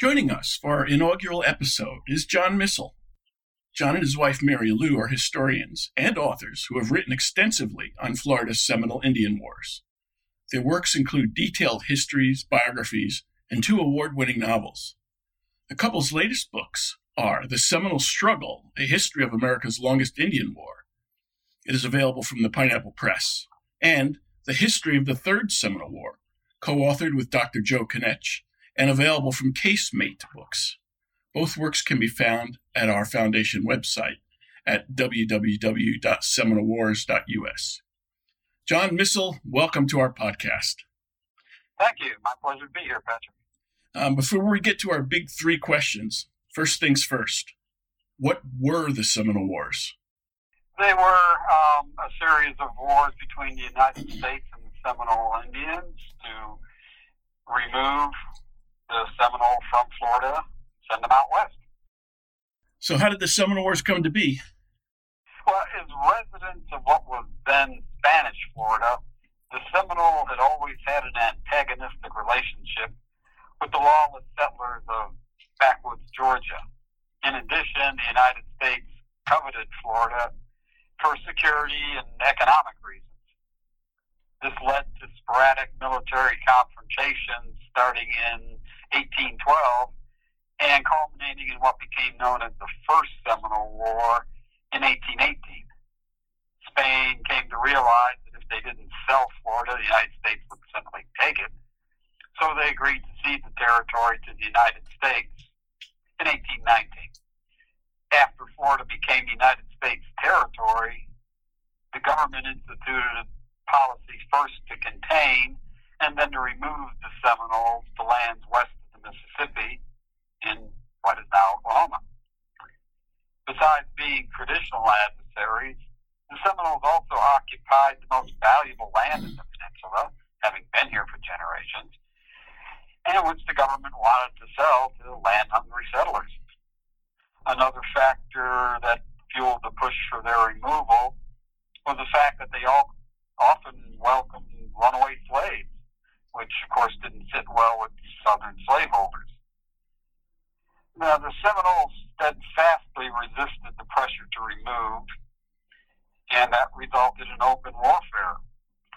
Joining us for our inaugural episode is John Missel. John and his wife Mary Lou are historians and authors who have written extensively on Florida's Seminole Indian Wars. Their works include detailed histories, biographies, and 2 award-winning novels. The couple's latest books are The Seminole Struggle, A History of America's Longest Indian War. It is available from the Pineapple Press, and The History of the Third Seminole War, co-authored with Dr. Joe Knetsch, and available from Casemate Books. Both works can be found at our foundation website at www.seminolewars.us. John Missel, welcome to our podcast. Thank you. My pleasure to be here, Patrick. Before we get to our big 3 questions, first things first, what were the Seminole Wars? They were a series of wars between the United States and the Seminole Indians to remove the Seminole from Florida, send them out west. So how did the Seminole Wars come to be? Well, as residents of what was then Spanish Florida, the Seminole had always had an antagonistic relationship with the lawless settlers of backwoods Georgia. In addition, the United States coveted Florida for security and economic reasons. This led to sporadic military confrontations starting in 1812 and culminating in what became known as the First Seminole War in 1818. Spain came to realize that if they didn't sell Florida, the United States would simply take it. So they agreed to cede the territory to the United States in 1819. After Florida became United States territory, the government instituted policy first to contain and then to remove the Seminoles to lands west of the Mississippi in what is now Oklahoma. Besides being traditional adversaries, the Seminoles also occupied the most valuable land in the peninsula, having been here for generations, and which the government wanted to sell to land-hungry settlers. Another factor that fueled the push for their removal was the fact that they all often welcomed runaway slaves, which of course didn't sit well with the southern slaveholders. Now, the Seminoles steadfastly resisted the pressure to remove, and that resulted in open warfare,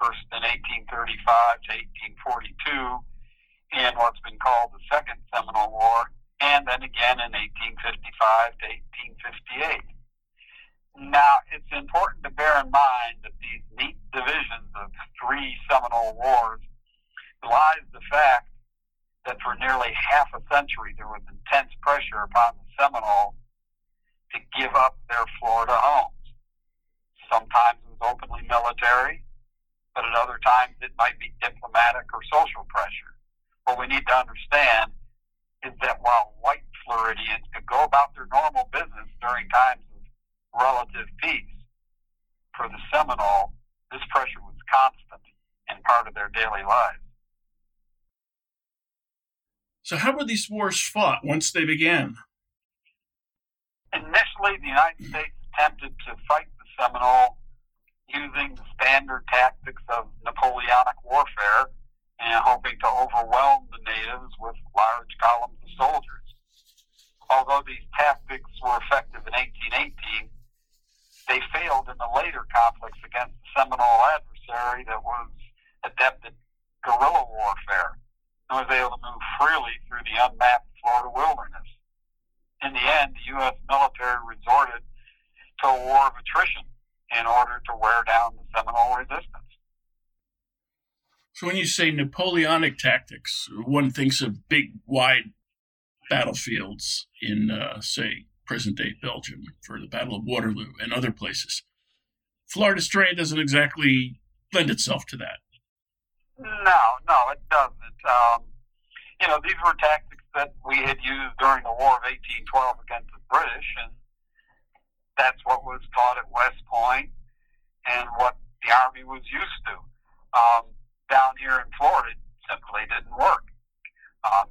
first in 1835 to 1842, in what's been called the Second Seminole War, and then again in 1855 to 1858. Now, it's important to bear in mind that these neat divisions of 3 Seminole Wars belies the fact that for nearly half a century there was intense pressure upon the Seminoles to give up their Florida homes. Sometimes it was openly military, but at other times it might be diplomatic or social pressure. What we need to understand is that while white Floridians could go about their normal business during times relative peace, for the Seminole, this pressure was constant and part of their daily lives. So how were these wars fought once they began? Initially, the United States attempted to fight the Seminole using the standard tactics of Napoleonic warfare and hoping to overwhelm the natives with large columns of soldiers. Although these tactics were effective in 1818, they failed in the later conflicts against the Seminole adversary that was adept at guerrilla warfare and was able to move freely through the unmapped Florida wilderness. In the end, the U.S. military resorted to a war of attrition in order to wear down the Seminole resistance. So when you say Napoleonic tactics, one thinks of big, wide battlefields in, say, present-day Belgium for the Battle of Waterloo and other places. Florida's terrain doesn't exactly lend itself to that. No, it doesn't. These were tactics that we had used during the War of 1812 against the British, and that's what was taught at West Point and what the Army was used to. Down here in Florida, it simply didn't work.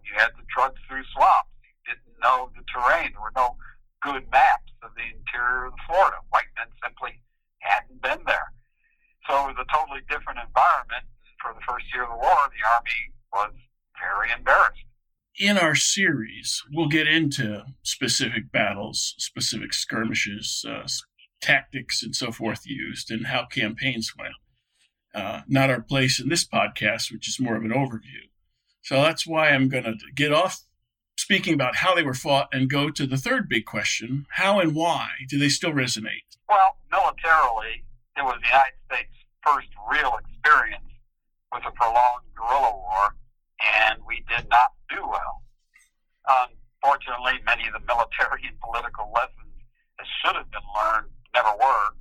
You had to trudge through swamps. You didn't know the terrain. There were no good maps of the interior of Florida. White men simply hadn't been there. So it was a totally different environment. For the first year of the war, the Army was very embarrassed. In our series, we'll get into specific battles, specific skirmishes, tactics, and so forth used, and how campaigns went. Not our place in this podcast, which is more of an overview. So that's why I'm going to get off speaking about how they were fought and go to the third big question: how and why do they still resonate? Well, militarily, it was the United States' first real experience with a prolonged guerrilla war, and we did not do well. Unfortunately, many of the military and political lessons that should have been learned never were,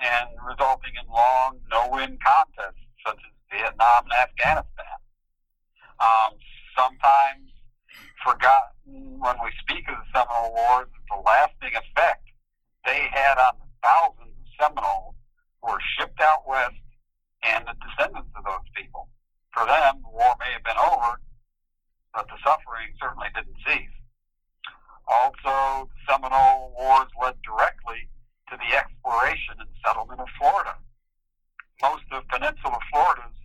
and resulting in long no-win contests such as Vietnam and Afghanistan. Sometimes forgotten when we speak of the Seminole Wars is the lasting effect they had on the thousands of Seminoles who were shipped out west and the descendants of those people. For them, the war may have been over, but the suffering certainly didn't cease. Also, the Seminole Wars led directly to the exploration and settlement of Florida. Most of Peninsula Florida's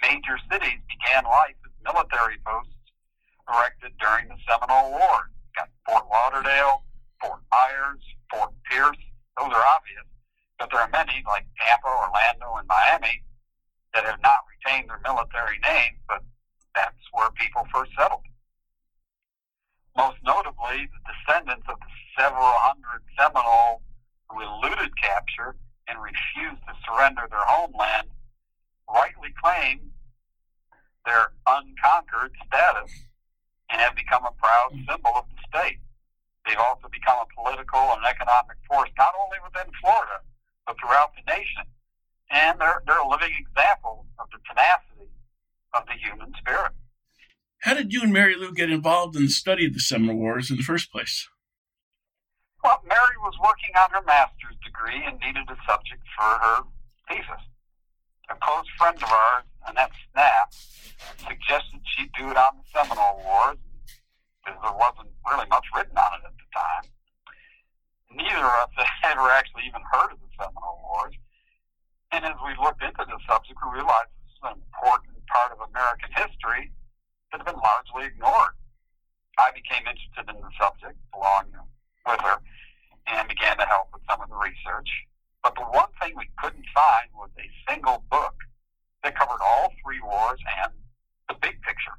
major cities began life as military posts erected during the Seminole Wars. You've got Fort Lauderdale, Fort Myers, Fort Pierce. Those are obvious, but there are many, like Tampa, Orlando, and Miami, that have not retained their military names, but that's where people first settled. Most notably, the descendants of the several hundred Seminole who eluded capture and refused to surrender their homeland rightly claim their unconquered status and have become a proud symbol of the state. They've also become a political and economic force not only within Florida, but throughout the nation. And they're a living example of the tenacity of the human spirit. How did you and Mary Lou get involved in the study of the Seminole Wars in the first place? Well, Mary was working on her master's degree and needed a subject for her thesis. A close friend of ours, Annette Snapp, suggested she do it on the Seminole Wars, because there wasn't really much written on it at the time. Neither of us had ever actually even heard of the Seminole Wars. And as we looked into the subject, we realized this is an important part of American history that had been largely ignored. I became interested in the subject along with her and began to help with some of the research. But the one thing we couldn't find was a single book that covered all three wars and the big picture.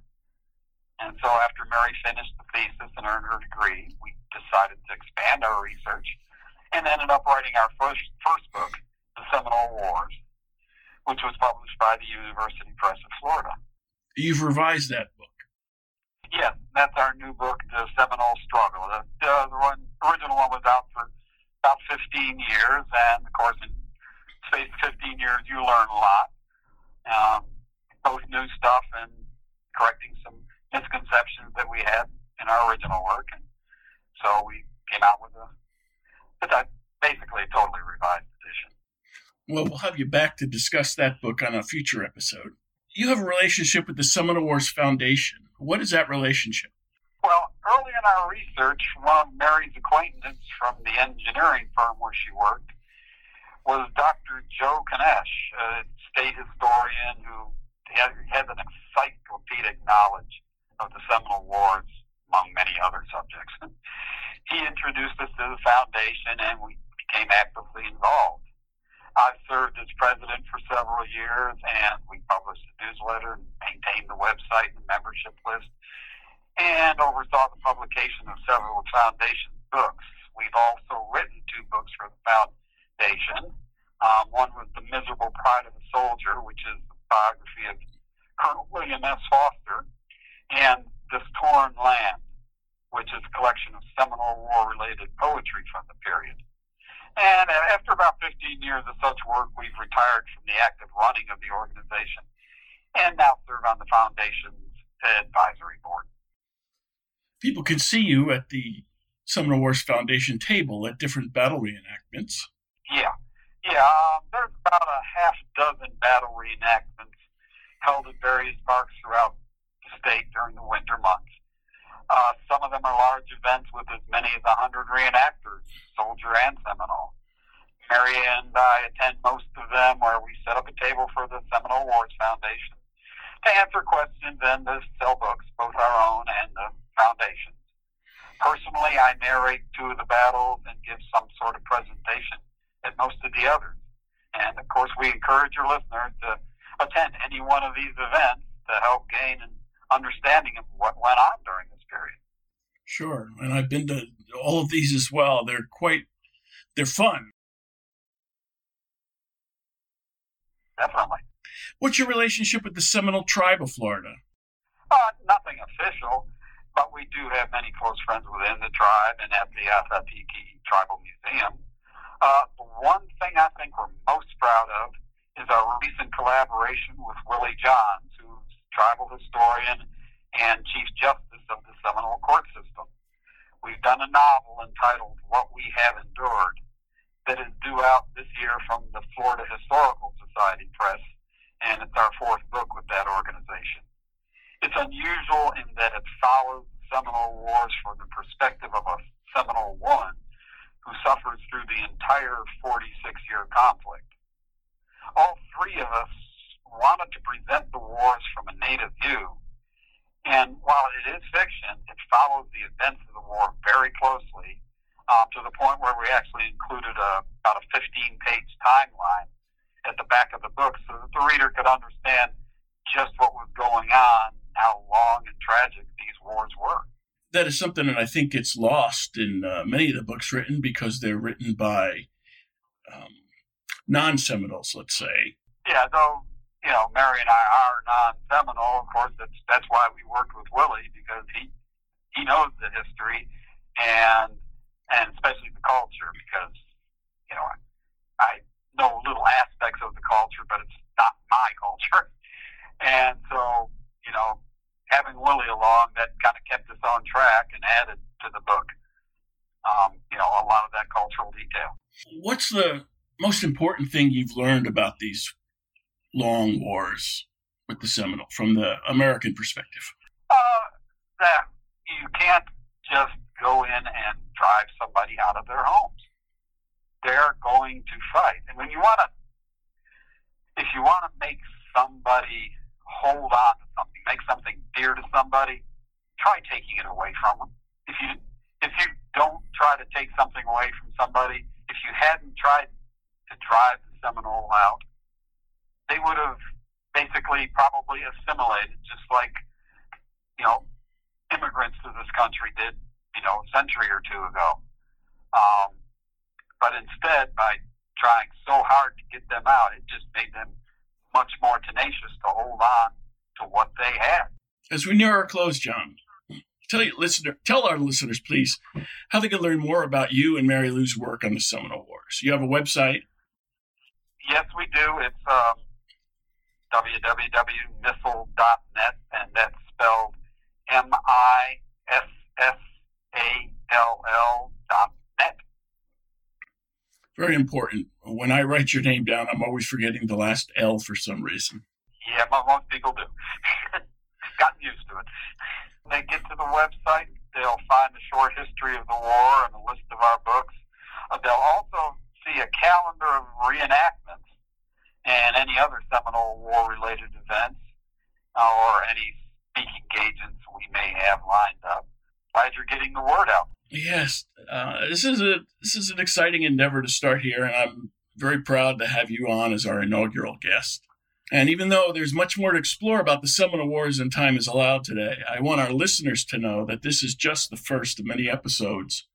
And so after Mary finished the thesis and earned her degree, we decided to expand our research and ended up writing our first book, The Seminole Wars, which was published by the University Press of Florida. You've revised that book? Yes, that's our new book, The Seminole Struggle. The original one was out for about 15 years, and of course, in the space of 15 years, you learn a lot, both new stuff and correcting some misconceptions that we had in our original work. And so we came out with basically a totally revised edition. Well, we'll have you back to discuss that book on a future episode. You have a relationship with the Seminole Wars Foundation. What is that relationship? Well, early in our research, one of Mary's acquaintances from the engineering firm where she worked was Dr. Joe Knetsch, a state historian who has an encyclopedic knowledge of the Seminole Wars, among many other subjects. He introduced us to the foundation, and we became actively involved. I've served as president for several years, and we published a newsletter, maintained the website and membership list, and oversaw the publication of several foundation books. We've also written two books for the foundation. One was The Miserable Pride of a Soldier, which is the biography of Colonel William S. Foster, and This Torn Land, which is a collection of Seminole War-related poetry from the period. And after about 15 years of such work, we've retired from the active running of the organization and now serve on the foundation's advisory board. people could see you at the Seminole Wars Foundation table at different battle reenactments. Yeah, there's about a half dozen battle reenactments held at various parks throughout the state during the winter months. Some of them are large events with as many as 100 reenactors, soldier and Seminole. Mary and I attend most of them, where we set up a table for the Seminole Wars Foundation to answer questions and to sell books, both our own and the foundation's. Personally, I narrate two of the battles and give some sort of presentation at most of the others. And, of course, we encourage your listeners to attend any one of these events to help gain an understanding of what went on during this period. Sure, and I've been to all of these as well. They're fun. Definitely. What's your relationship with the Seminole Tribe of Florida? Nothing official, but we do have many close friends within the tribe and at the Atatiki Tribal Museum. The one thing I think we're most proud of is our recent collaboration with Willie Johns, who's tribal historian and Chief Justice of the Seminole Court System. We've done a novel entitled What We Have Endured that is due out this year from the Florida Historical Society Press, and it's our fourth book with that organization. It's unusual in that it follows the Seminole Wars from the perspective of a Seminole woman who suffers through the entire 46-year conflict. All three of us wanted to present the wars from a native view, and while it is fiction, it follows the events of the war very closely, to the point where we actually included about a 15-page timeline at the back of the book so that the reader could understand just what was going on, how long and tragic these wars were. That is something that I think gets lost in many of the books written because they're written by non-Seminoles, let's say. Yeah, though, Mary and I are non-Seminole. Of course, that's why we worked with Willie, because he knows the history and especially the culture, because, I know little aspects of the culture, but it's not my culture. And so, having Willie along, that kind of kept us on track and added to the book, a lot of that cultural detail. What's the most important thing you've learned about these long wars with the Seminole from the American perspective? That you can't just go in and drive somebody out of their homes. They're going to fight. And when if you want to make somebody hold on to something, make something dear to somebody, try taking it away from them. If you don't try to take something away from somebody, if you hadn't tried to drive the Seminole out, they would have basically probably assimilated, just like, immigrants to this country did, a century or two ago. But instead, by trying so hard to get them out, it just made them much more tenacious to hold on to what they had. As we near our close, John, tell our listeners, please, how they can learn more about you and Mary Lou's work on the Seminole Wars. You have a website? Yes, we do. It's www.missel.net, and that's spelled MISSALL.net. Very important. When I write your name down, I'm always forgetting the last L for some reason. Yeah, most people do. Gotten used to it. When they get to the website, they'll find a short history of the war and a list of our books. They'll also see a calendar of reenactments and any other Seminole War-related events or any speaking engagements we may have lined up. Glad you're getting the word out. Yes, this is an exciting endeavor to start here, and I'm very proud to have you on as our inaugural guest. And even though there's much more to explore about the Seminole Wars than time is allowed today, I want our listeners to know that this is just the first of many episodes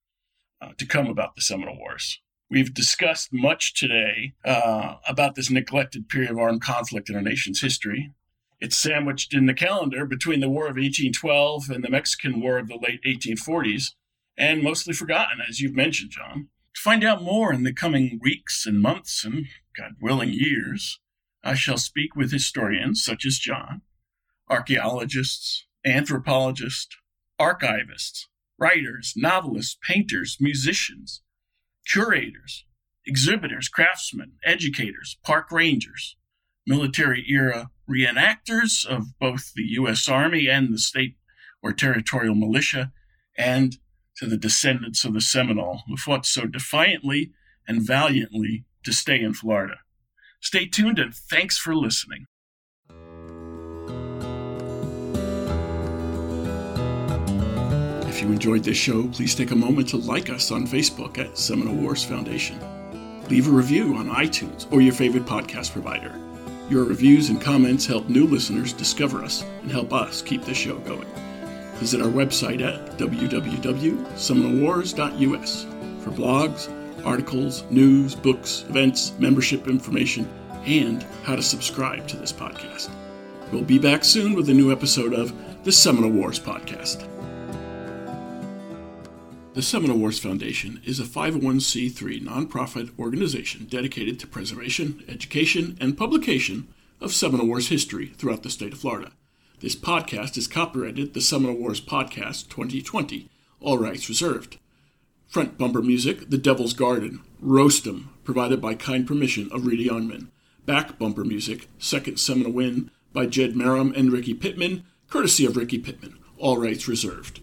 to come about the Seminole Wars. We've discussed much today about this neglected period of armed conflict in our nation's history. It's sandwiched in the calendar between the War of 1812 and the Mexican War of the late 1840s, and mostly forgotten, as you've mentioned, John. To find out more in the coming weeks and months and, God willing, years, I shall speak with historians such as John, archaeologists, anthropologists, archivists, writers, novelists, painters, musicians, curators, exhibitors, craftsmen, educators, park rangers, military-era reenactors of both the U.S. Army and the state or territorial militia, and to the descendants of the Seminole who fought so defiantly and valiantly to stay in Florida. Stay tuned, and thanks for listening. If you enjoyed this show, please take a moment to like us on Facebook at Seminole Wars Foundation. Leave a review on iTunes or your favorite podcast provider. Your reviews and comments help new listeners discover us and help us keep this show going. Visit our website at www.seminolewars.us for blogs, articles, news, books, events, membership information, and how to subscribe to this podcast. We'll be back soon with a new episode of the Seminole Wars Podcast. The Seminole Wars Foundation is a 501c3 nonprofit organization dedicated to preservation, education, and publication of Seminole Wars history throughout the state of Florida. This podcast is copyrighted the Seminole Wars Podcast 2020, all rights reserved. Front bumper music, The Devil's Garden, Roast 'em, provided by kind permission of Rita Youngman. Back bumper music, Second Seminole Wind, by Jed Merum and Ricky Pittman, courtesy of Ricky Pittman, all rights reserved.